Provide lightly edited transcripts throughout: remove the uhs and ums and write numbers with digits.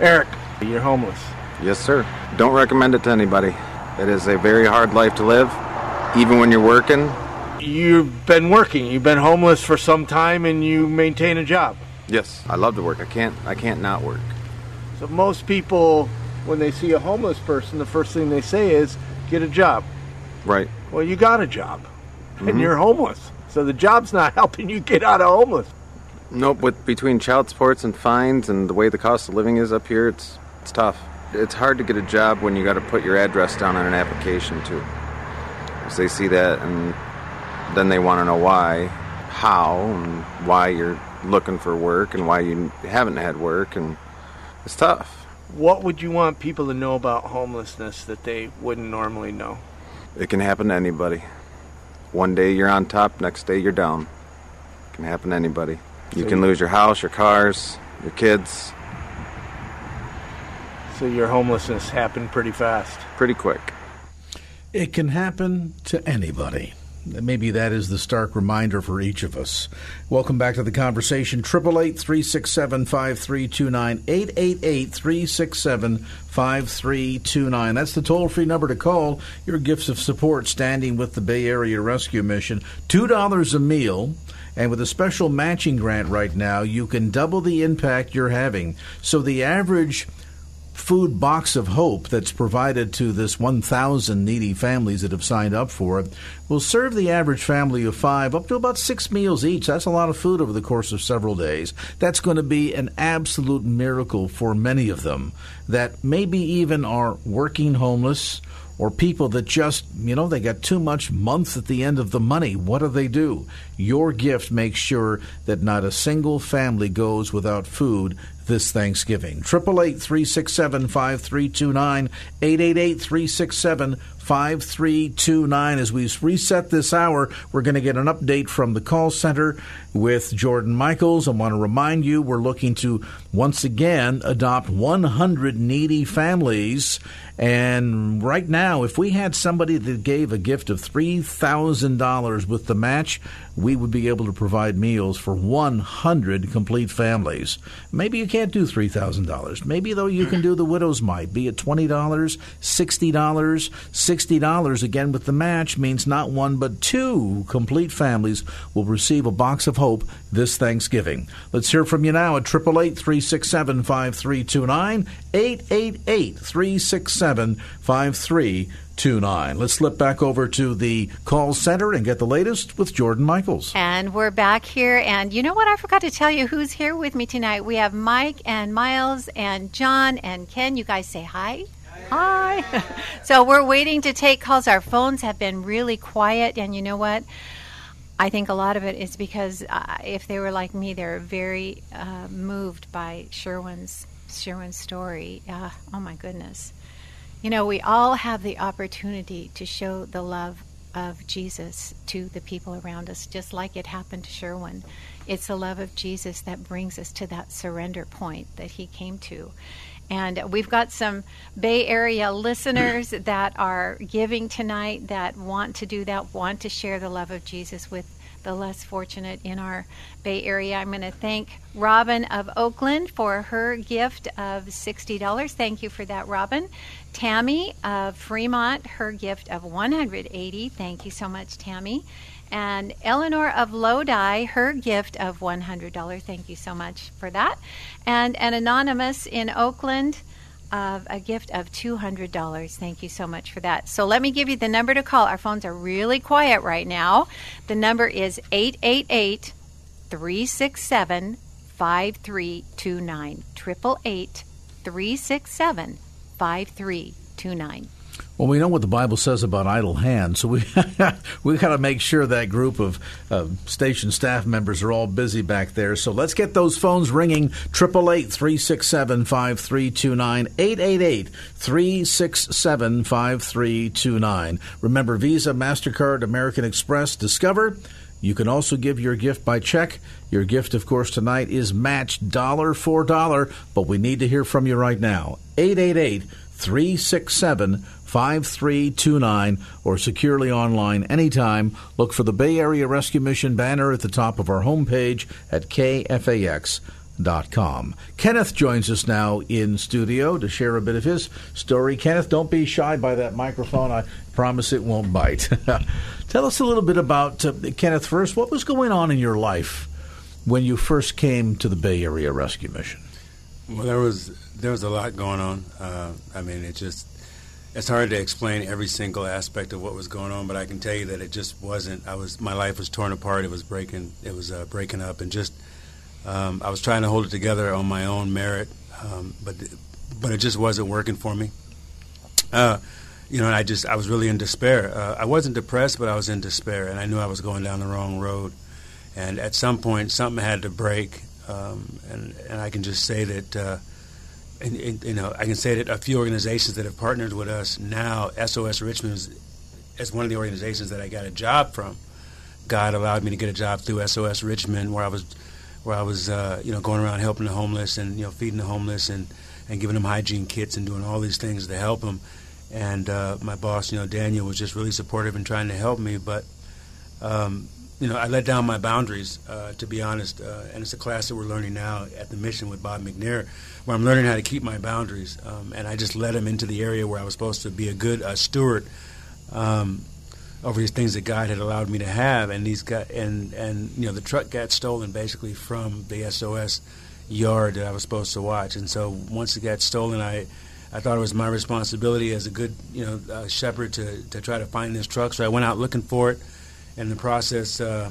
Eric, you're homeless. Yes, sir. Don't recommend it to anybody. It is a very hard life to live, even when you're working. You've been working. You've been homeless for some time, and you maintain a job. Yes, I love to work. I can't not work. So most people, when they see a homeless person, the first thing they say is, get a job. Right. Well, you got a job, and you're homeless. So the job's not helping you get out of homeless. Nope, between child supports and fines and the way the cost of living is up here, it's tough. It's hard to get a job when you got to put your address down on an application, too. Because they see that, and then they want to know why, how, and why you're looking for work, and why you haven't had work, and it's tough. What would you want people to know about homelessness that they wouldn't normally know? It can happen to anybody. One day you're on top, next day you're down. It can happen to anybody. You can lose your house, your cars, your kids. So your homelessness happened pretty fast. Pretty quick. It can happen to anybody. Maybe that is the stark reminder for each of us. Welcome back to the conversation. 888-367-5329. 888-367-5329. That's the toll-free number to call. Your gifts of support standing with the Bay Area Rescue Mission. $2 a meal. And with a special matching grant right now, you can double the impact you're having. So the average food box of hope that's provided to this 1,000 needy families that have signed up for it will serve the average family of 5 up to about 6 meals each. That's a lot of food over the course of several days. That's going to be an absolute miracle for many of them that maybe even are working homeless or people that just, they got too much month at the end of the money. What do? Your gift makes sure that not a single family goes without food this Thanksgiving. 888-367-5329. 888-367-5329. As we reset this hour, we're going to get an update from the call center with Jordan Michaels. I want to remind you, we're looking to once again adopt 100 needy families. And right now, if we had somebody that gave a gift of $3,000 with the match, we would be able to provide meals for 100 complete families. Maybe you can't do $3,000. Maybe, though, you can do the widow's mite, be it $20, $60. $60, again, with the match means not one but two complete families will receive a box of hope this Thanksgiving. Let's hear from you now at 888-367-5329, 888-367-5329. Let's slip back over to the call center and get the latest with Jordan Michaels. And we're back here. And you know what? I forgot to tell you who's here with me tonight. We have Mike and Miles and John and Ken. You guys say hi. Hi. Hi. So we're waiting to take calls. Our phones have been really quiet. And you know what? I think a lot of it is because if they were like me, they're very moved by Sherwin's story. Oh, my goodness. We all have the opportunity to show the love of Jesus to the people around us, just like it happened to Sherwin. It's the love of Jesus that brings us to that surrender point that he came to. And we've got some Bay Area listeners that are giving tonight that want to do that, want to share the love of Jesus with the less fortunate in our Bay Area. I'm going to thank Robin of Oakland for her gift of $60. Thank you for that, Robin. Tammy of Fremont, her gift of $180. Thank you so much, Tammy. And Eleanor of Lodi, her gift of $100. Thank you so much for that. And an anonymous in Oakland of a gift of $200. Thank you so much for that. So let me give you the number to call. Our phones are really quiet right now. The number is 888-367-5329. 888-367-5329. Well, we know what the Bible says about idle hands, so we got to make sure that group of station staff members are all busy back there. So let's get those phones ringing, 888-367-5329, 888-367-5329. Remember, Visa, MasterCard, American Express, Discover. You can also give your gift by check. Your gift, of course, tonight is matched dollar for dollar, but we need to hear from you right now. 888-367-5329 or securely online anytime. Look for the Bay Area Rescue Mission banner at the top of our homepage at KFAX.com. Kenneth joins us now in studio to share a bit of his story. Kenneth, don't be shy by that microphone. I promise it won't bite. Tell us a little bit about, Kenneth, first, what was going on in your life when you first came to the Bay Area Rescue Mission? Well, there was a lot going on. It's hard to explain every single aspect of what was going on, but I can tell you that it just wasn't. My life was torn apart. It was breaking up, and just I was trying to hold it together on my own merit, but it just wasn't working for me. I was really in despair. I wasn't depressed, but I was in despair, and I knew I was going down the wrong road. And at some point, something had to break. And I can just say that, I can say that a few organizations that have partnered with us now, SOS Richmond is one of the organizations that I got a job from. God allowed me to get a job through SOS Richmond, where I was going around helping the homeless and feeding the homeless and giving them hygiene kits and doing all these things to help them. And my boss, Daniel, was just really supportive and trying to help me, but. I let down my boundaries, to be honest, and it's a class that we're learning now at the mission with Bob McNair, where I'm learning how to keep my boundaries, and I just let him into the area where I was supposed to be a good steward over these things that God had allowed me to have, and these guys, and the truck got stolen basically from the SOS yard that I was supposed to watch, and so once it got stolen, I thought it was my responsibility as a good shepherd to try to find this truck, so I went out looking for it. In the process, I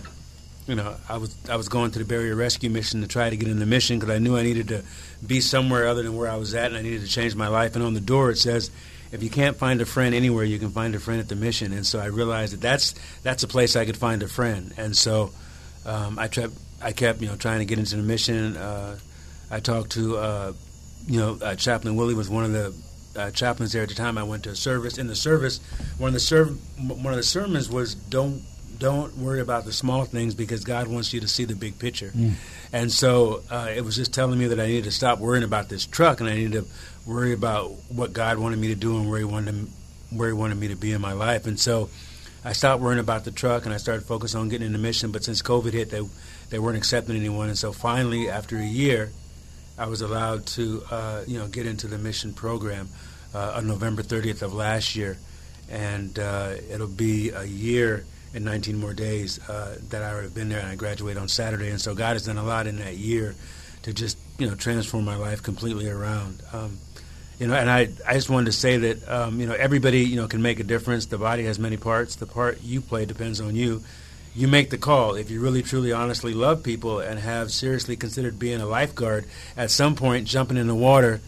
was going to the Bay Area Rescue Mission to try to get in the mission because I knew I needed to be somewhere other than where I was at, and I needed to change my life. And on the door it says, if you can't find a friend anywhere, you can find a friend at the mission. And so I realized that that's a place I could find a friend. And so I kept trying to get into the mission. I talked to, Chaplain Willie was one of the chaplains there at the time. I went to a service. In the service, one of the sermons was Don't worry about the small things because God wants you to see the big picture. Mm. And so it was just telling me that I needed to stop worrying about this truck and I needed to worry about what God wanted me to do and where He wanted me to be in my life. And so I stopped worrying about the truck and I started focusing on getting in the mission. But since COVID hit, they weren't accepting anyone. And so finally, after a year, I was allowed to get into the mission program on November 30th of last year. And it'll be a year in 19 more days that I would have been there, and I graduate on Saturday. And so God has done a lot in that year to just, transform my life completely around. And I just wanted to say that, everybody, can make a difference. The body has many parts. The part you play depends on you. You make the call. If you really, truly, honestly love people and have seriously considered being a lifeguard, at some point jumping in the water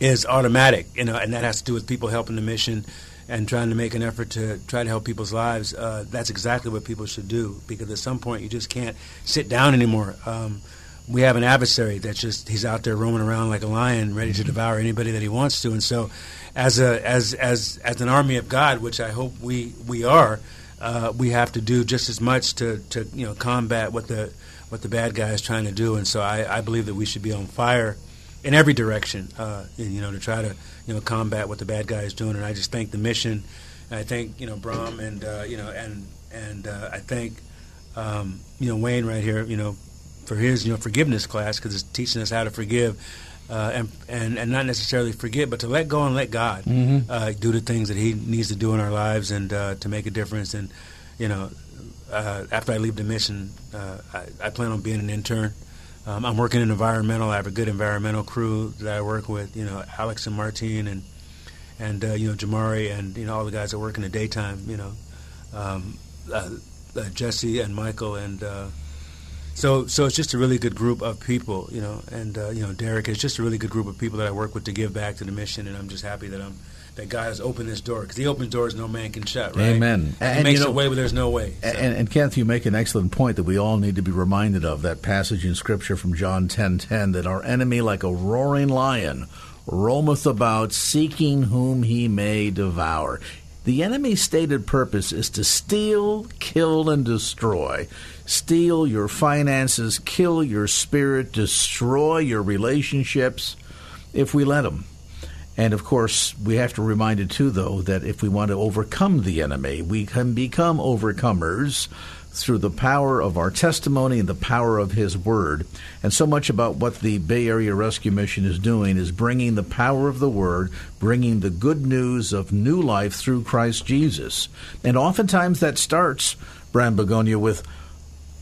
is automatic, and that has to do with people helping the mission and trying to make an effort to try to help people's lives. That's exactly what people should do, because at some point you just can't sit down anymore. We have an adversary that's he's out there roaming around like a lion, ready to devour anybody that he wants to. And so as an army of God, which I hope we are, we have to do just as much to combat what the bad guy is trying to do. And so I believe that we should be on fire in every direction, to try to, combat what the bad guy is doing. And I just thank the mission. And I thank, Bram and I thank, Wayne right here, for his, forgiveness class, because it's teaching us how to forgive and not necessarily forget, but to let go and let God do the things that he needs to do in our lives and to make a difference. And, after I leave the mission, I plan on being an intern. I'm working in environmental. I have a good environmental crew that I work with, Alex and Martine and Jamari and, all the guys that work in the daytime, Jesse and Michael. And so it's just a really good group of people, Derek. It's just a really good group of people that I work with to give back to the mission. And I'm just happy that I'm that God has opened this door, because He opens doors no man can shut, right? Amen. And He makes a way where there's no way. So. And Kenneth, you make an excellent point that we all need to be reminded of, that passage in Scripture from John 10:10, that our enemy, like a roaring lion, roameth about seeking whom he may devour. The enemy's stated purpose is to steal, kill, and destroy. Steal your finances, kill your spirit, destroy your relationships, if we let him. And, of course, we have to be reminded, too, though, that if we want to overcome the enemy, we can become overcomers through the power of our testimony and the power of His Word. And so much about what the Bay Area Rescue Mission is doing is bringing the power of the Word, bringing the good news of new life through Christ Jesus. And oftentimes that starts, Bram Begonia, with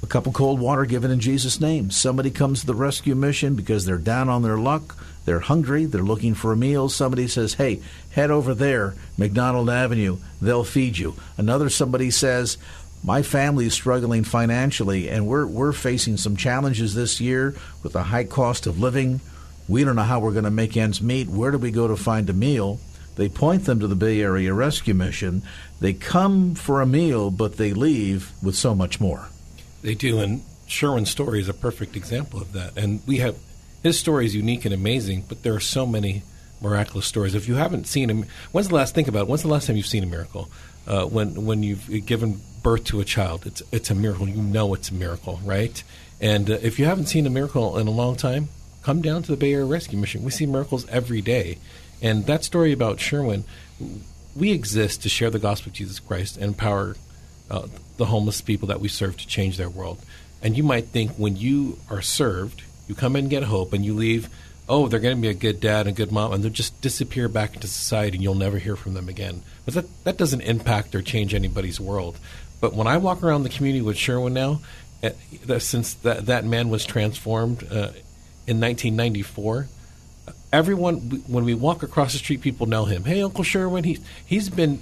a cup of cold water given in Jesus' name. Somebody comes to the rescue mission because they're down on their luck. They're hungry. They're looking for a meal. Somebody says, hey, head over there, McDonald Avenue. They'll feed you. Another somebody says, my family is struggling financially, and we're facing some challenges this year with a high cost of living. We don't know how we're going to make ends meet. Where do we go to find a meal? They point them to the Bay Area Rescue Mission. They come for a meal, but they leave with so much more. They do, and Sherwin's story is a perfect example of that. And we have... His story is unique and amazing, but there are so many miraculous stories. If you haven't seen him, when's the last time you've seen a miracle? When you've given birth to a child, it's a miracle. You know it's a miracle, right? And if you haven't seen a miracle in a long time, come down to the Bay Area Rescue Mission. We see miracles every day. And that story about Sherwin, we exist to share the gospel of Jesus Christ and empower the homeless people that we serve to change their world. And you might think when you are served, you come and get hope, and you leave, oh, they're going to be a good dad and a good mom, and they'll just disappear back into society, and you'll never hear from them again. But that doesn't impact or change anybody's world. But when I walk around the community with Sherwin now, since that man was transformed in 1994, everyone, when we walk across the street, people know him. Hey, Uncle Sherwin, he's been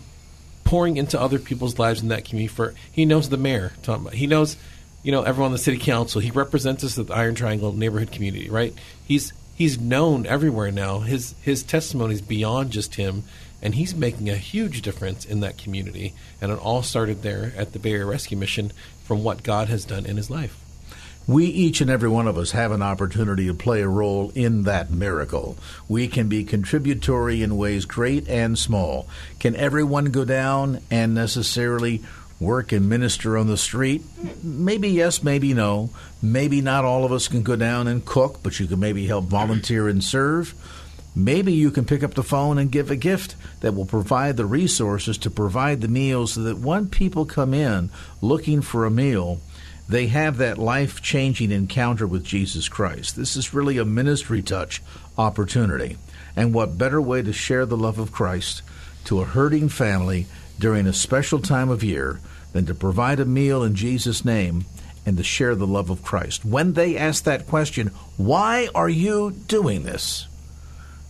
pouring into other people's lives in that community. He knows the mayor, Tom. He knows... everyone on the city council. He represents us at the Iron Triangle neighborhood community, right? He's known everywhere now. His testimony is beyond just him, and he's making a huge difference in that community. And it all started there at the Bay Area Rescue Mission from what God has done in his life. We, each and every one of us, have an opportunity to play a role in that miracle. We can be contributory in ways great and small. Can everyone go down and necessarily work and minister on the street? Maybe yes, maybe no. Maybe not all of us can go down and cook, but you can maybe help volunteer and serve. Maybe you can pick up the phone and give a gift that will provide the resources to provide the meals so that when people come in looking for a meal, they have that life-changing encounter with Jesus Christ. This is really a ministry touch opportunity. And what better way to share the love of Christ to a hurting family during a special time of year than to provide a meal in Jesus' name and to share the love of Christ. When they ask that question, why are you doing this?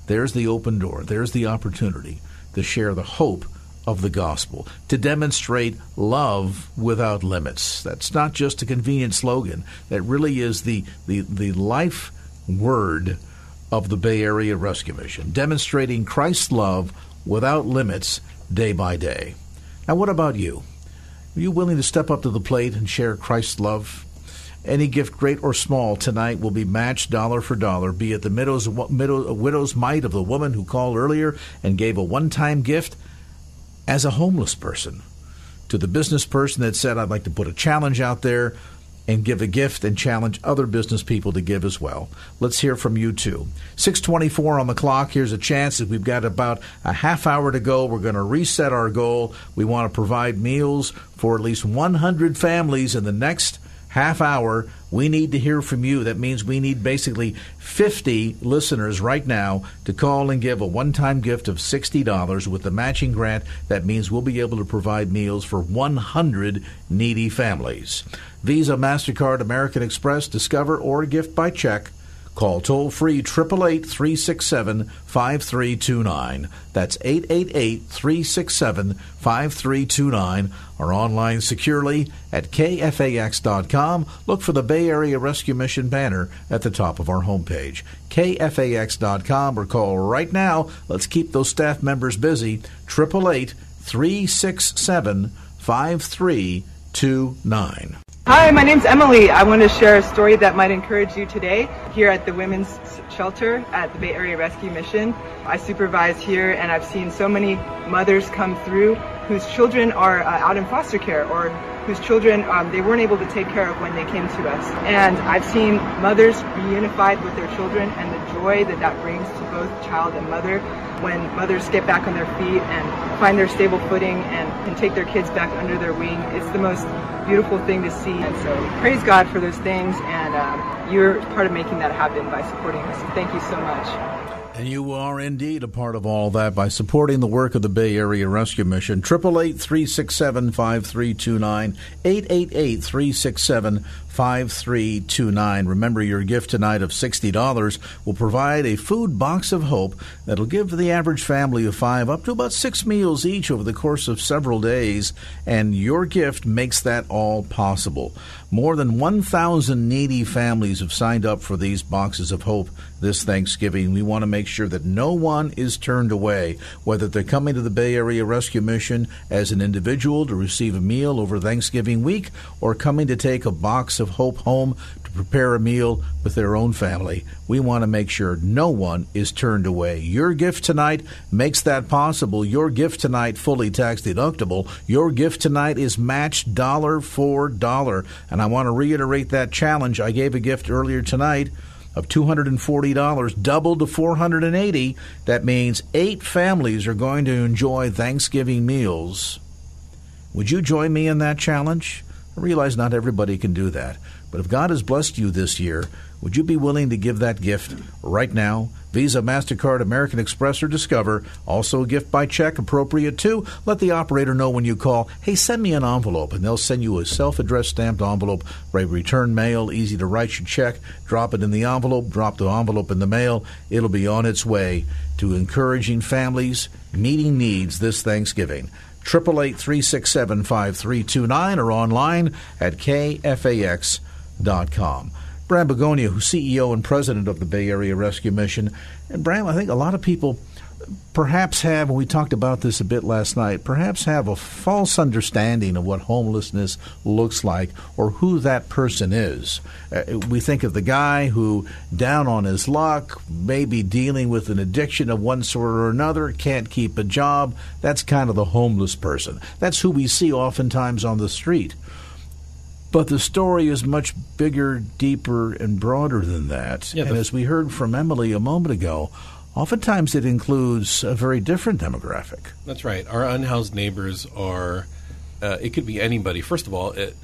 There's the open door. There's the opportunity to share the hope of the gospel, to demonstrate love without limits. That's not just a convenient slogan. That really is the life word of the Bay Area Rescue Mission, demonstrating Christ's love without limits day by day. Now, what about you? Are you willing to step up to the plate and share Christ's love? Any gift, great or small, tonight will be matched dollar for dollar, be it the widow's mite of the woman who called earlier and gave a one-time gift as a homeless person, to the business person that said, I'd like to put a challenge out there and give a gift and challenge other business people to give as well. Let's hear from you, too. 6:24 on the clock. Here's a chance. If we've got about a half hour to go, we're going to reset our goal. We want to provide meals for at least 100 families in the next half hour. We need to hear from you. That means we need basically 50 listeners right now to call and give a one-time gift of $60 with the matching grant. That means we'll be able to provide meals for 100 needy families. Visa, MasterCard, American Express, Discover, or gift by check. Call toll-free 888-367-5329. That's 888-367-5329. Or online securely at KFAX.com. Look for the Bay Area Rescue Mission banner at the top of our homepage. KFAX.com or call right now. Let's keep those staff members busy. 888-367-5329. Hi, my name's Emily. I want to share a story that might encourage you today here at the Women's Shelter at the Bay Area Rescue Mission. I supervise here, and I've seen so many mothers come through whose children are out in foster care, or whose children they weren't able to take care of when they came to us. And I've seen mothers reunified with their children, and the joy that that brings to both child and mother when mothers get back on their feet and find their stable footing and can take their kids back under their wing. It's the most beautiful thing to see. And so praise God for those things, and you're part of making that happen by supporting us. So thank you so much. And you are indeed a part of all that by supporting the work of the Bay Area Rescue Mission. 888-367-5329, 888-367-5329. Remember, your gift tonight of $60 will provide a food box of hope that'll give the average family of five up to about 6 meals each over the course of several days, and your gift makes that all possible. More than 1,000 needy families have signed up for these boxes of hope this Thanksgiving. We want to make sure that no one is turned away, whether they're coming to the Bay Area Rescue Mission as an individual to receive a meal over Thanksgiving week, or coming to take a box of hope home to prepare a meal with their own family. We want to make sure no one is turned away. Your gift tonight makes that possible. Your gift tonight, fully tax deductible. Your gift tonight is matched dollar for dollar. And I want to reiterate that challenge. I gave a gift earlier tonight of $240, doubled to $480. That means 8 families are going to enjoy Thanksgiving meals. Would you join me in that challenge? I realize not everybody can do that. But if God has blessed you this year, would you be willing to give that gift right now? Visa, MasterCard, American Express, or Discover. Also a gift by check, appropriate too. Let the operator know when you call, hey, send me an envelope, and they'll send you a self-addressed stamped envelope by return mail, easy to write your check, drop it in the envelope, drop the envelope in the mail. It'll be on its way to encouraging families meeting needs this Thanksgiving. 888-367-5329 or online at KFAX.com. Bram Begonia, who's CEO and president of the Bay Area Rescue Mission. And Bram, I think a lot of people perhaps have, and we talked about this a bit last night, perhaps have a false understanding of what homelessness looks like or who that person is. We think of the guy who, down on his luck, maybe dealing with an addiction of one sort or another, can't keep a job. That's kind of the homeless person. That's who we see oftentimes on the street. But the story is much bigger, deeper, and broader than that. Yeah, and as we heard from Emily a moment ago, oftentimes it includes a very different demographic. That's right. Our unhoused neighbors are, it could be anybody. First of all, if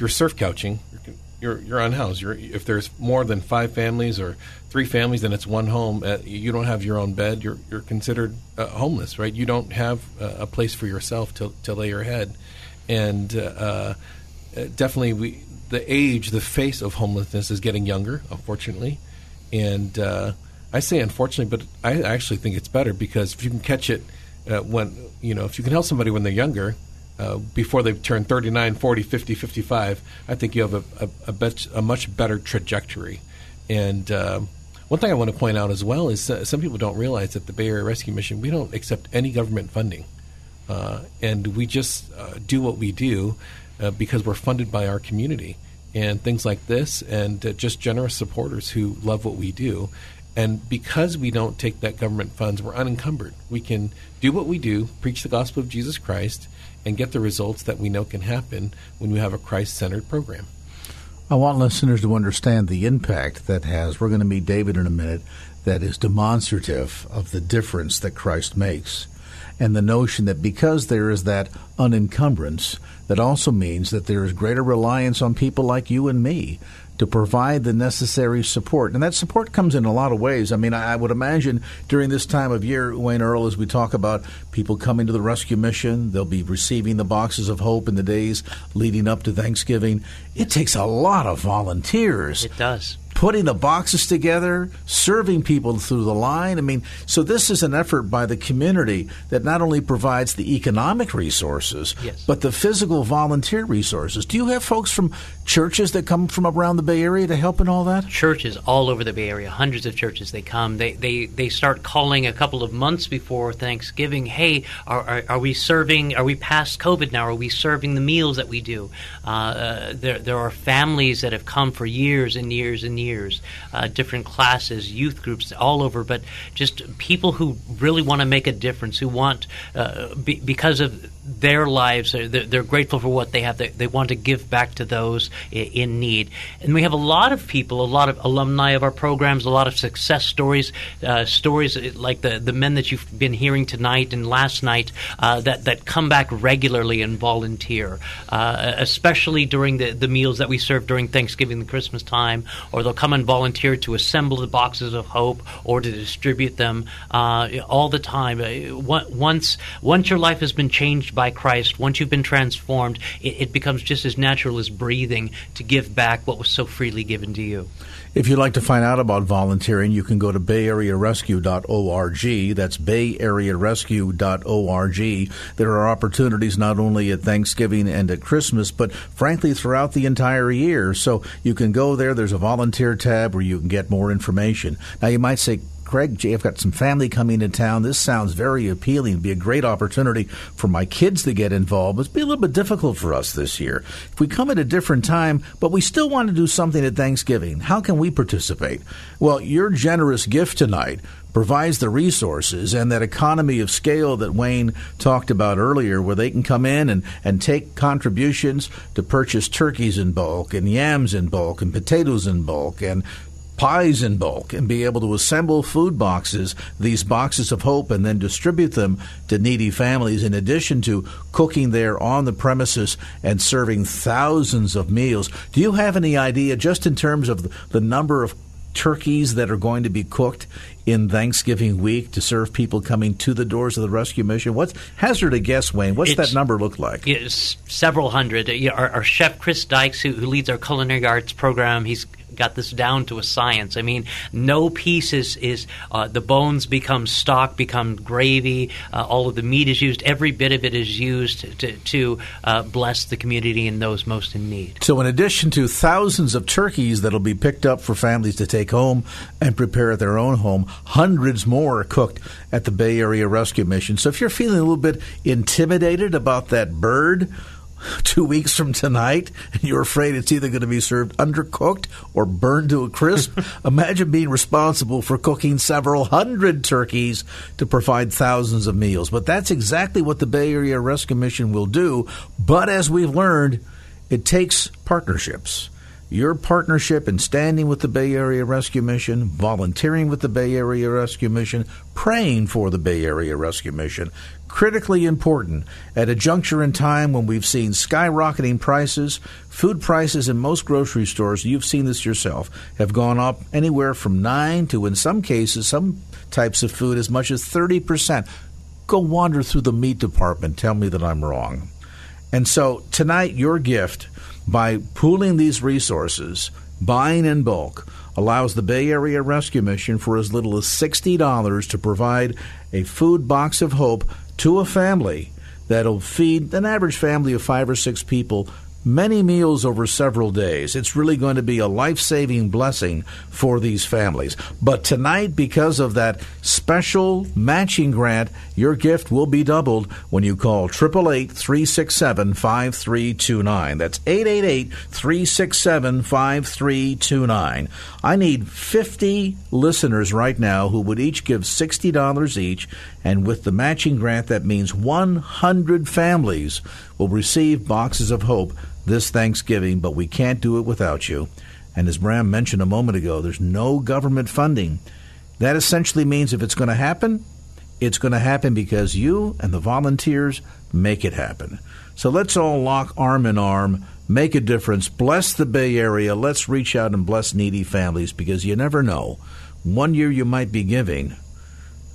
you're surf couching, you're unhoused. If there's more than 5 families or 3 families, then it's one home. You don't have your own bed. You're considered homeless, right? You don't have a place for yourself to lay your head. And definitely, the face of homelessness is getting younger, unfortunately. And I say unfortunately, but I actually think it's better, because if you can catch it if you can help somebody when they're younger, before they turn 39, 40, 50, 55, I think you have a much better trajectory. And one thing I want to point out as well is some people don't realize that the Bay Area Rescue Mission, we don't accept any government funding. And we just do what we do, because we're funded by our community and things like this, and just generous supporters who love what we do. And because we don't take that government funds, we're unencumbered. We can do what we do, preach the gospel of Jesus Christ, and get the results that we know can happen when we have a Christ-centered program. I want listeners to understand the impact that has. We're going to meet David in a minute. That is demonstrative of the difference that Christ makes. And the notion that because there is that unencumbrance, that also means that there is greater reliance on people like you and me to provide the necessary support. And that support comes in a lot of ways. I mean, I would imagine during this time of year, Wayne Earl, as we talk about people coming to the rescue mission, they'll be receiving the boxes of hope in the days leading up to Thanksgiving. It takes a lot of volunteers. It does. putting the boxes together, serving people through the line. I mean, so this is an effort by the community that not only provides the economic resources, yes, but the physical volunteer resources. Do you have folks from churches that come from around the Bay Area to help in all that? Churches all over the Bay Area, hundreds of churches. They come. They start calling a couple of months before Thanksgiving. Hey, are we serving? Are we past COVID now? Are we serving the meals that we do? There are families that have come for years and years and years, different classes, youth groups all over, but just people who really want to make a difference, who want, because of their lives, they're grateful for what they have. They want to give back to those in need. And we have a lot of people, a lot of alumni of our programs, a lot of success stories, stories like the men that you've been hearing tonight and last night that come back regularly and volunteer, especially during the meals that we serve during Thanksgiving and Christmas time, or they'll come and volunteer to assemble the boxes of hope or to distribute them all the time. Once your life has been changed by Christ, once you've been transformed, it becomes just as natural as breathing to give back what was so freely given to you. If you'd like to find out about volunteering, you can go to bayarearescue.org. That's bayarearescue.org. There are opportunities not only at Thanksgiving and at Christmas, but frankly throughout the entire year. So you can go there. There's a volunteer tab where you can get more information. Now, you might say, Craig, Jay, I've got some family coming to town. This sounds very appealing. It'd be a great opportunity for my kids to get involved, but it's been a little bit difficult for us this year. If we come at a different time, but we still want to do something at Thanksgiving, how can we participate? Well, your generous gift tonight provides the resources and that economy of scale that Wayne talked about earlier, where they can come in and take contributions to purchase turkeys in bulk and yams in bulk and potatoes in bulk and pies in bulk, and be able to assemble food boxes, these boxes of hope, and then distribute them to needy families, in addition to cooking there on the premises and serving thousands of meals. Do you have any idea, just in terms of the number of turkeys that are going to be cooked in Thanksgiving week to serve people coming to the doors of the rescue mission? Hazard a guess, Wayne, what's that number look like? It's several hundred. Our chef, Chris Dykes, who leads our culinary arts program, he's got this down to a science. I mean, no piece is the bones become stock, become gravy. All of the meat is used. Every bit of it is used to bless the community and those most in need. So in addition to thousands of turkeys that will be picked up for families to take home and prepare at their own home, hundreds more are cooked at the Bay Area Rescue Mission. So if you're feeling a little bit intimidated about that bird 2 weeks from tonight, and you're afraid it's either going to be served undercooked or burned to a crisp, imagine being responsible for cooking several hundred turkeys to provide thousands of meals. But that's exactly what the Bay Area Rescue Mission will do. But as we've learned, it takes partnerships. Your partnership in standing with the Bay Area Rescue Mission, volunteering with the Bay Area Rescue Mission, praying for the Bay Area Rescue Mission, critically important at a juncture in time when we've seen skyrocketing prices. Food prices in most grocery stores, you've seen this yourself, have gone up anywhere from 9 to, in some cases, some types of food as much as 30%. Go wander through the meat department. Tell me that I'm wrong. And so tonight, your gift, by pooling these resources, buying in bulk, allows the Bay Area Rescue Mission for as little as $60 to provide a food box of hope to a family that'll feed an average family of 5 or 6 people many meals over several days. It's really going to be a life-saving blessing for these families. But tonight, because of that special matching grant, your gift will be doubled when you call 888-367-5329. That's 888-367-5329. I need 50 listeners right now who would each give $60 each, and with the matching grant, that means 100 families will receive boxes of hope this Thanksgiving, but we can't do it without you. And as Bram mentioned a moment ago, there's no government funding. That essentially means if it's going to happen, it's going to happen because you and the volunteers make it happen. So let's all lock arm in arm, make a difference, bless the Bay Area. Let's reach out and bless needy families, because you never know. One year you might be giving.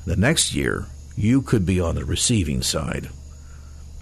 The next year you could be on the receiving side.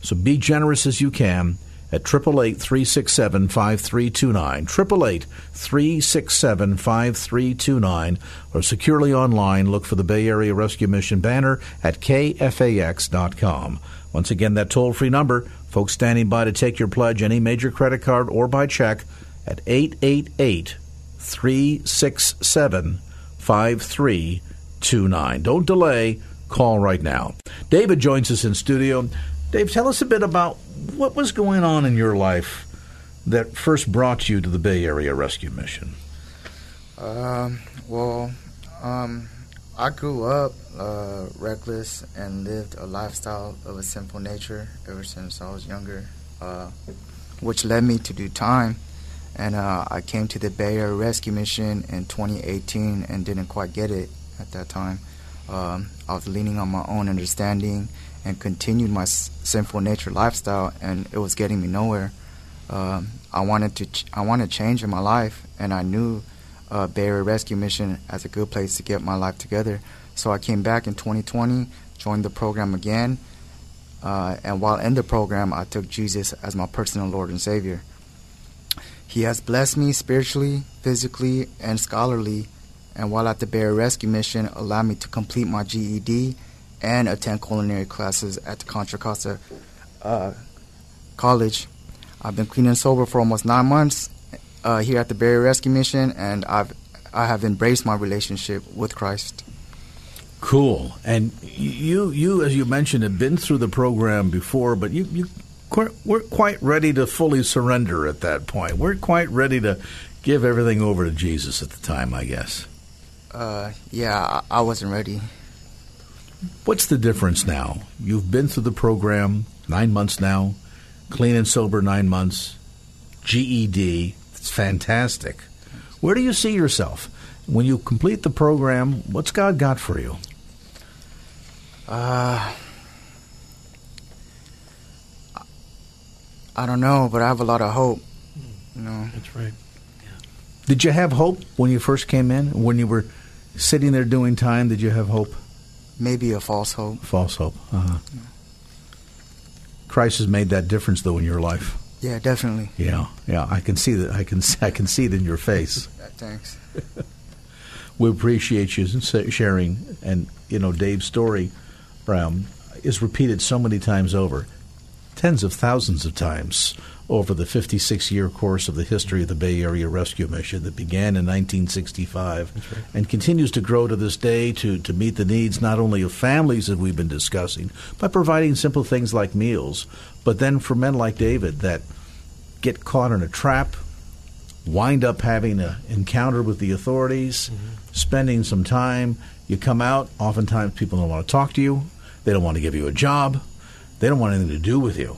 So be generous as you can. at 888-367-5329, 888-367-5329, or securely online, look for the Bay Area Rescue Mission banner at KFAX.com. Once again, that toll-free number, folks standing by to take your pledge, any major credit card or by check, at 888-367-5329. Don't delay. Call right now. David joins us in studio. Dave, tell us a bit about what was going on in your life that first brought you to the Bay Area Rescue Mission. I grew up reckless and lived a lifestyle of a simple nature ever since I was younger, which led me to do time. And I came to the Bay Area Rescue Mission in 2018 and didn't quite get it at that time. I was leaning on my own understanding and continued my sinful nature lifestyle, and it was getting me nowhere. I wanted change in my life, and I knew Bay Area Rescue Mission as a good place to get my life together. So I came back in 2020, joined the program again, and while in the program, I took Jesus as my personal Lord and Savior. He has blessed me spiritually, physically, and scholarly, and while at the Bay Area Rescue Mission, allowed me to complete my GED and attend culinary classes at the Contra Costa College. I've been clean and sober for almost 9 months here at the Bay Area Rescue Mission, and I have embraced my relationship with Christ. Cool. And you as you mentioned, have been through the program before, but you weren't quite ready to fully surrender at that point. We're quite ready to give everything over to Jesus at the time, I guess. I wasn't ready. What's the difference now? You've been through the program 9 months now, clean and sober 9 months, GED. It's fantastic. Where do you see yourself? When you complete the program, what's God got for you? I don't know, but I have a lot of hope. You know? That's right. Yeah. Did you have hope when you first came in? When you were sitting there doing time, did you have hope? Maybe a false hope. False hope. Uh-huh. Yeah. Christ has made that difference, though, in your life. Yeah, definitely. Yeah. I can see that. I can see it in your face. Thanks. We appreciate you sharing, and Dave's story, Bram, is repeated so many times over. Tens of thousands of times over the 56-year course of the history of the Bay Area Rescue Mission that began in 1965 right. and continues to grow to this day to meet the needs not only of families that we've been discussing by providing simple things like meals, but then for men like David that get caught in a trap, wind up having an encounter with the authorities, mm-hmm. spending some time. You come out, oftentimes people don't want to talk to you. They don't want to give you a job. They don't want anything to do with you.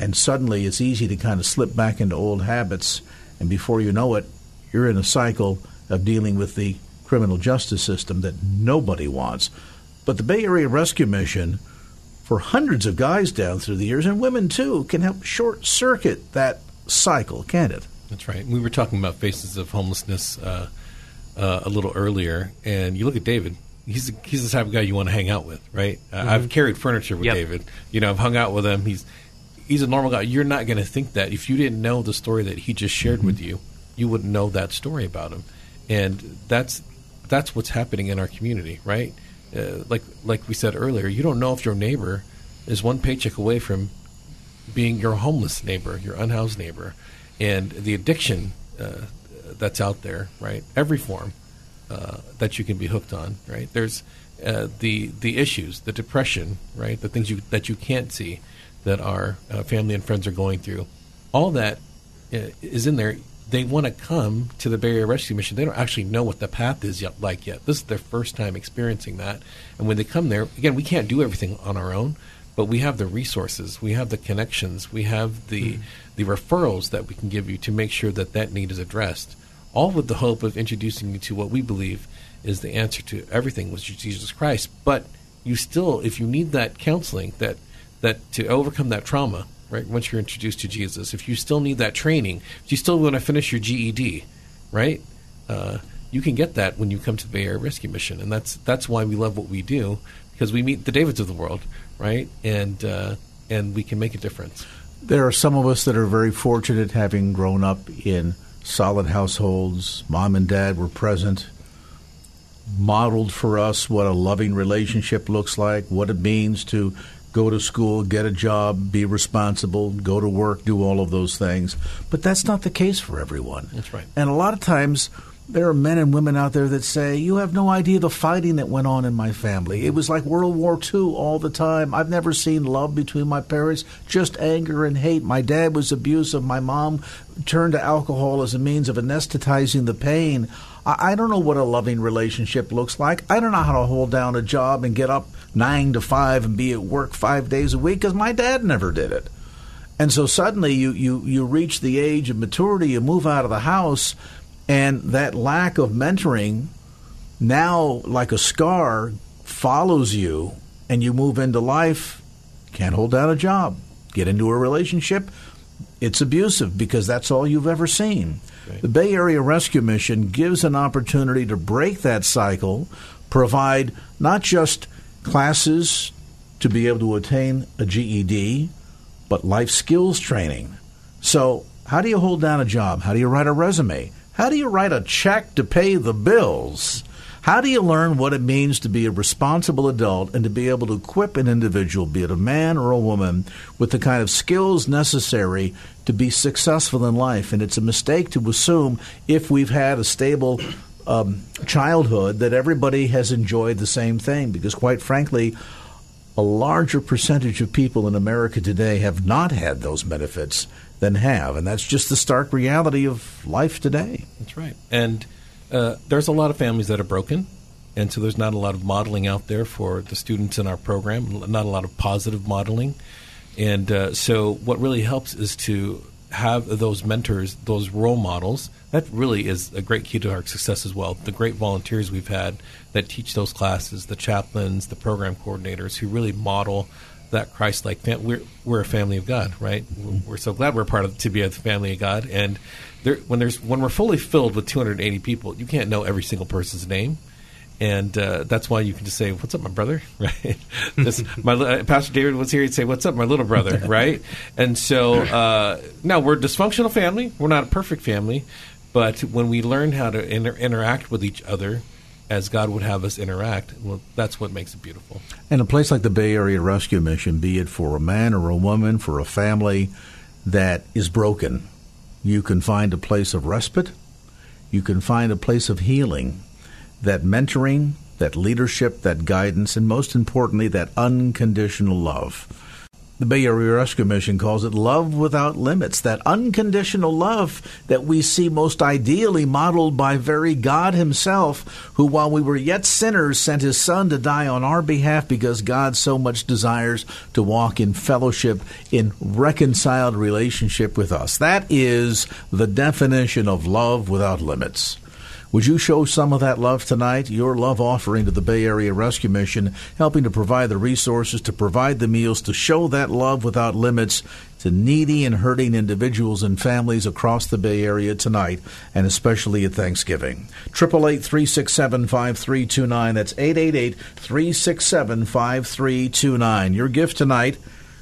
And suddenly it's easy to kind of slip back into old habits. And before you know it, you're in a cycle of dealing with the criminal justice system that nobody wants. But the Bay Area Rescue Mission, for hundreds of guys down through the years, and women too, can help short-circuit that cycle, can't it? That's right. We were talking about faces of homelessness a little earlier. And you look at David. He's the type of guy you want to hang out with, right? Mm-hmm. I've carried furniture with yep. David. I've hung out with him. He's a normal guy. You're not going to think that. If you didn't know the story that he just shared mm-hmm. with you, you wouldn't know that story about him. And that's what's happening in our community, right? Like we said earlier, you don't know if your neighbor is one paycheck away from being your homeless neighbor, your unhoused neighbor, and the addiction that's out there, right? Every form. That you can be hooked on, right? There's the issues, the depression, right? The things that you can't see that our family and friends are going through. All that is in there. They want to come to the Bay Area Rescue Mission. They don't actually know what the path is yet. This is their first time experiencing that. And when they come there, again, we can't do everything on our own, but we have the resources, we have the connections, we have the referrals that we can give you to make sure that need is addressed. All with the hope of introducing you to what we believe is the answer to everything, which is Jesus Christ. But you still, if you need that counseling, that to overcome that trauma, right? Once you're introduced to Jesus, if you still need that training, if you still want to finish your GED, right? You can get that when you come to the Bay Area Rescue Mission, and that's why we love what we do, because we meet the Davids of the world, right? And we can make a difference. There are some of us that are very fortunate, having grown up in solid households. Mom and dad were present, modeled for us what a loving relationship looks like, what it means to go to school, get a job, be responsible, go to work, do all of those things. But that's not the case for everyone. That's right. And a lot of times there are men and women out there that say, you have no idea the fighting that went on in my family. It was like World War II all the time. I've never seen love between my parents, just anger and hate. My dad was abusive. My mom turned to alcohol as a means of anesthetizing the pain. I don't know what a loving relationship looks like. I don't know how to hold down a job and get up 9 to 5 and be at work 5 days a week because my dad never did it. And so suddenly you reach the age of maturity, you move out of the house, and that lack of mentoring now, like a scar, follows you, and you move into life, can't hold down a job, get into a relationship. It's abusive because that's all you've ever seen. Right. The Bay Area Rescue Mission gives an opportunity to break that cycle, provide not just classes to be able to attain a GED, but life skills training. So how do you hold down a job? How do you write a resume? How do you write a check to pay the bills? How do you learn what it means to be a responsible adult and to be able to equip an individual, be it a man or a woman, with the kind of skills necessary to be successful in life? And it's a mistake to assume, if we've had a stable childhood, that everybody has enjoyed the same thing, because quite frankly, a larger percentage of people in America today have not had those benefits than have. And that's just the stark reality of life today. That's right. And there's a lot of families that are broken, and so there's not a lot of modeling out there for the students in our program, not a lot of positive modeling. And so what really helps is to have those mentors, those role models. That really is a great key to our success as well. The great volunteers we've had that teach those classes, the chaplains, the program coordinators who really model that Christ-like family. We're a family of God, right? We're so glad we're part of to be a family of God. And when we're fully filled with 280 people, you can't know every single person's name, and that's why you can just say, "What's up, my brother?" Right? Pastor David was here; he'd say, "What's up, my little brother?" Right? And so now we're a dysfunctional family. We're not a perfect family, but when we learn how to interact with each other as God would have us interact, well, that's what makes it beautiful. And a place like the Bay Area Rescue Mission, be it for a man or a woman, for a family that is broken, you can find a place of respite. You can find a place of healing. That mentoring, that leadership, that guidance, and most importantly, that unconditional love. The Bay Area Rescue Mission calls it love without limits, that unconditional love that we see most ideally modeled by very God himself, who while we were yet sinners sent his son to die on our behalf, because God so much desires to walk in fellowship, in reconciled relationship with us. That is the definition of love without limits. Would you show some of that love tonight? Your love offering to the Bay Area Rescue Mission, helping to provide the resources, to provide the meals, to show that love without limits to needy and hurting individuals and families across the Bay Area tonight, and especially at Thanksgiving. 888-367-5329. That's 888-367-5329. Your gift tonight,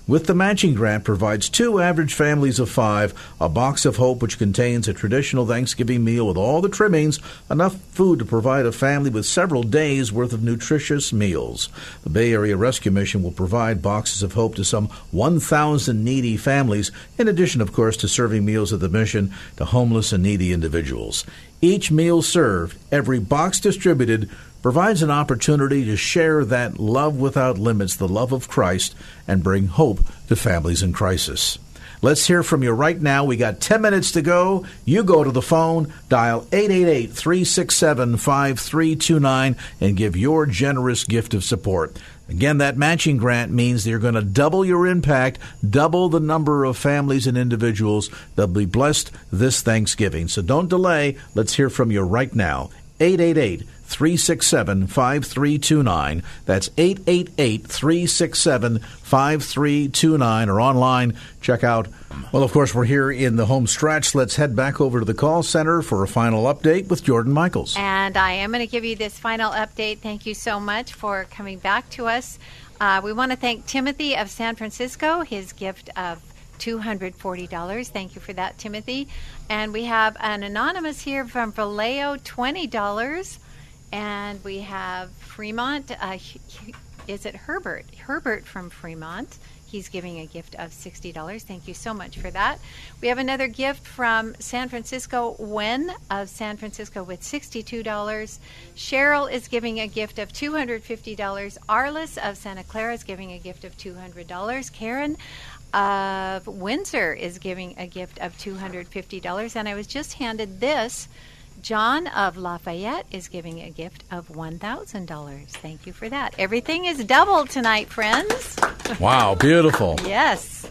with the matching grant, provides 2 average families of 5 a box of hope, which contains a traditional Thanksgiving meal with all the trimmings, enough food to provide a family with several days' worth of nutritious meals. The Bay Area Rescue Mission will provide boxes of hope to some 1,000 needy families, in addition, of course, to serving meals at the mission to homeless and needy individuals. Each meal served, every box distributed, provides an opportunity to share that love without limits, the love of Christ, and bring hope to families in crisis. Let's hear from you right now. We got 10 minutes to go. You go to the phone, dial 888-367-5329, and give your generous gift of support. Again, that matching grant means that you're going to double your impact, double the number of families and individuals that'll be blessed this Thanksgiving. So don't delay. Let's hear from you right now. 888-367-5329. That's 888-367-5329, or online. Check out. Well, of course, we're here in the home stretch. Let's head back over to the call center for a final update with Jordan Michaels. And I am going to give you this final update. Thank you so much for coming back to us. We want to thank Timothy of San Francisco. His gift of $240. Thank you for that, Timothy. And we have an anonymous here from Vallejo, $20. And we have Fremont. Is it Herbert? Herbert from Fremont. He's giving a gift of $60. Thank you so much for that. We have another gift from San Francisco, Wen of San Francisco with $62. Cheryl is giving a gift of $250. Arlis of Santa Clara is giving a gift of $200. Karen of Windsor is giving a gift of $250. And I was just handed this. John of Lafayette is giving a gift of $1,000. Thank you for that. Everything is double tonight, friends. Wow, beautiful. Yes.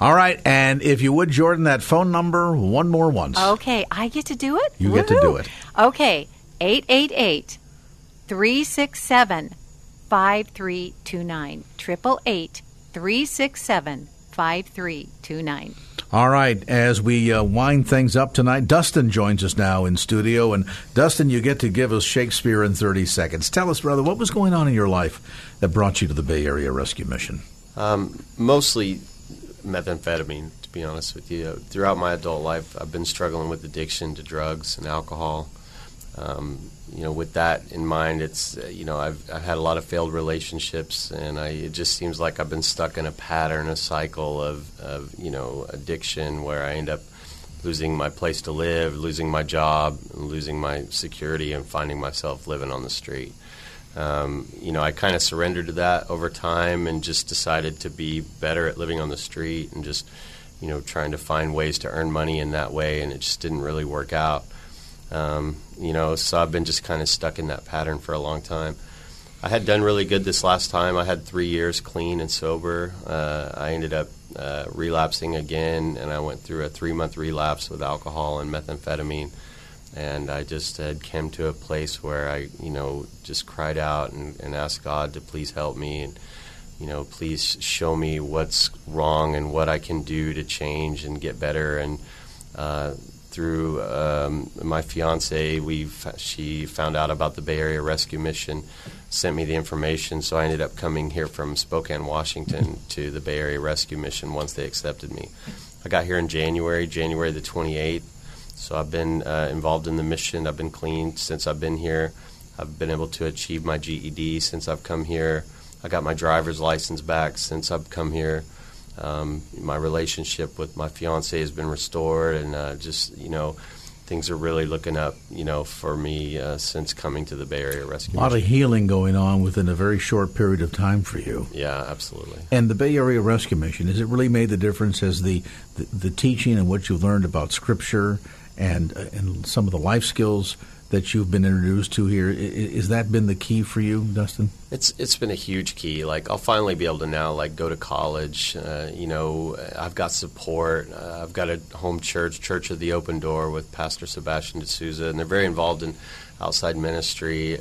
All right, and if you would, Jordan, that phone number one more once. Okay, I get to do it? You Woo-hoo. Get to do it. Okay, 888-367-5329, 888-367-5329. All right, as we wind things up tonight, Dustin joins us now in studio. And, Dustin, you get to give us Shakespeare in 30 seconds. Tell us, brother, what was going on in your life that brought you to the Bay Area Rescue Mission? Mostly methamphetamine, to be honest with you. Throughout my adult life, I've been struggling with addiction to drugs and alcohol. With that in mind, it's, I've had a lot of failed relationships, and it just seems like I've been stuck in a pattern, a cycle of addiction where I end up losing my place to live, losing my job, losing my security, and finding myself living on the street. I kind of surrendered to that over time and just decided to be better at living on the street and just, trying to find ways to earn money in that way, and it just didn't really work out. So I've been just kind of stuck in that pattern for a long time. I had done really good this last time. I had 3 years clean and sober. I ended up relapsing again, and I went through a 3-month relapse with alcohol and methamphetamine. And I just had come to a place where I, just cried out and asked God to please help me and, please show me what's wrong and what I can do to change and get better. And through my fiance, she found out about the Bay Area Rescue Mission, sent me the information, so I ended up coming here from Spokane, Washington, to the Bay Area Rescue Mission once they accepted me. I got here in January the 28th, so I've been involved in the mission. I've been clean since I've been here. I've been able to achieve my GED since I've come here. I got my driver's license back since I've come here. My relationship with my fiance has been restored, and things are really looking up, for me since coming to the Bay Area Rescue Mission. A lot of healing going on within a very short period of time for you. Yeah, absolutely. And the Bay Area Rescue Mission, has it really made the difference? Has the teaching and what you've learned about Scripture and some of the life skills that you've been introduced to here, is that been the key for you, Dustin? It's been a huge key. Like, I'll finally be able to now, like, go to college. I've got support. I've got a home church, Church of the Open Door, with Pastor Sebastian D'Souza, and they're very involved in outside ministry.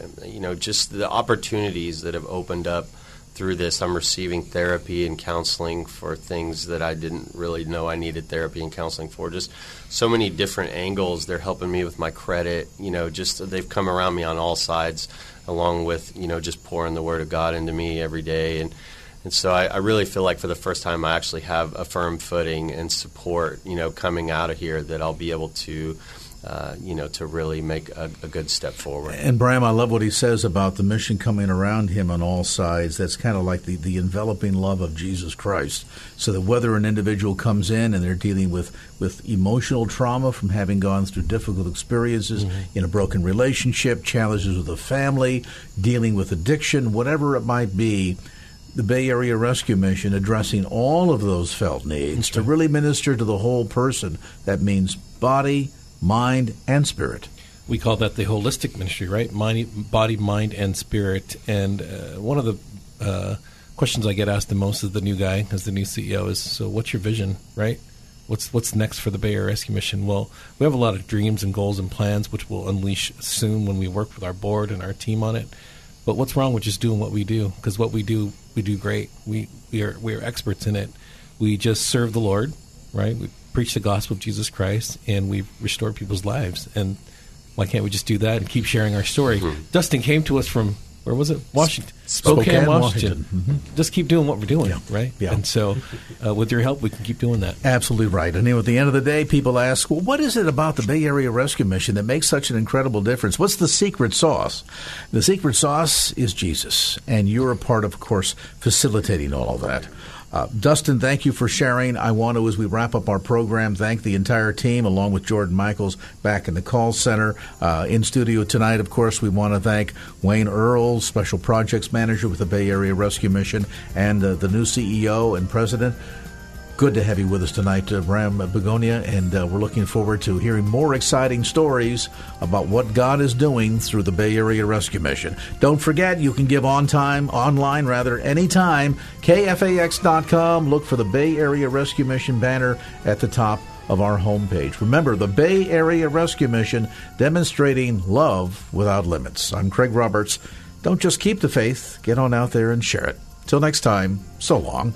Just the opportunities that have opened up through this. I'm receiving therapy and counseling for things that I didn't really know I needed therapy and counseling for. Just so many different angles. They're helping me with my credit. Just they've come around me on all sides, along with, just pouring the Word of God into me every day. And so I really feel like for the first time I actually have a firm footing and support, coming out of here that I'll be able to to really make a good step forward. And, Bram, I love what he says about the mission coming around him on all sides. That's kind of like the enveloping love of Jesus Christ, so that whether an individual comes in and they're dealing with emotional trauma from having gone through difficult experiences in a broken relationship, challenges with a family, dealing with addiction, whatever it might be, the Bay Area Rescue Mission addressing all of those felt needs to really minister to the whole person. That means body, mind, and spirit. We call that the holistic ministry, right? Body, mind, and spirit. And one of the questions I get asked the most as the new guy, as the new CEO, is, so what's your vision, right? What's next for the Bay Area Rescue Mission? Well, we have a lot of dreams and goals and plans, which we'll unleash soon when we work with our board and our team on it. But what's wrong with just doing what we do? Because what we do great. We are experts in it. We just serve the Lord, right? We preach the gospel of Jesus Christ, and we've restored people's lives. And why can't we just do that and keep sharing our story? Dustin came to us from where was it? Washington. Spokane, Washington. Mm-hmm. Just keep doing what we're doing, right? Yeah. And so with your help, we can keep doing that. Absolutely right. And at the end of the day, people ask, well, what is it about the Bay Area Rescue Mission that makes such an incredible difference? What's the secret sauce? The secret sauce is Jesus. And you're a part of course, facilitating all of that. Dustin, thank you for sharing. I want to, as we wrap up our program, thank the entire team, along with Jordan Michaels back in the call center. In studio tonight, of course, we want to thank Wayne Earl, Special Projects Manager with the Bay Area Rescue Mission, and the new CEO and President. Good to have you with us tonight, Bram Begonia, and we're looking forward to hearing more exciting stories about what God is doing through the Bay Area Rescue Mission. Don't forget, you can give online, anytime, KFAX.com. Look for the Bay Area Rescue Mission banner at the top of our homepage. Remember, the Bay Area Rescue Mission, demonstrating love without limits. I'm Craig Roberts. Don't just keep the faith. Get on out there and share it. Till next time, so long.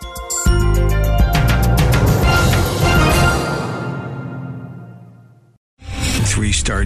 Three-star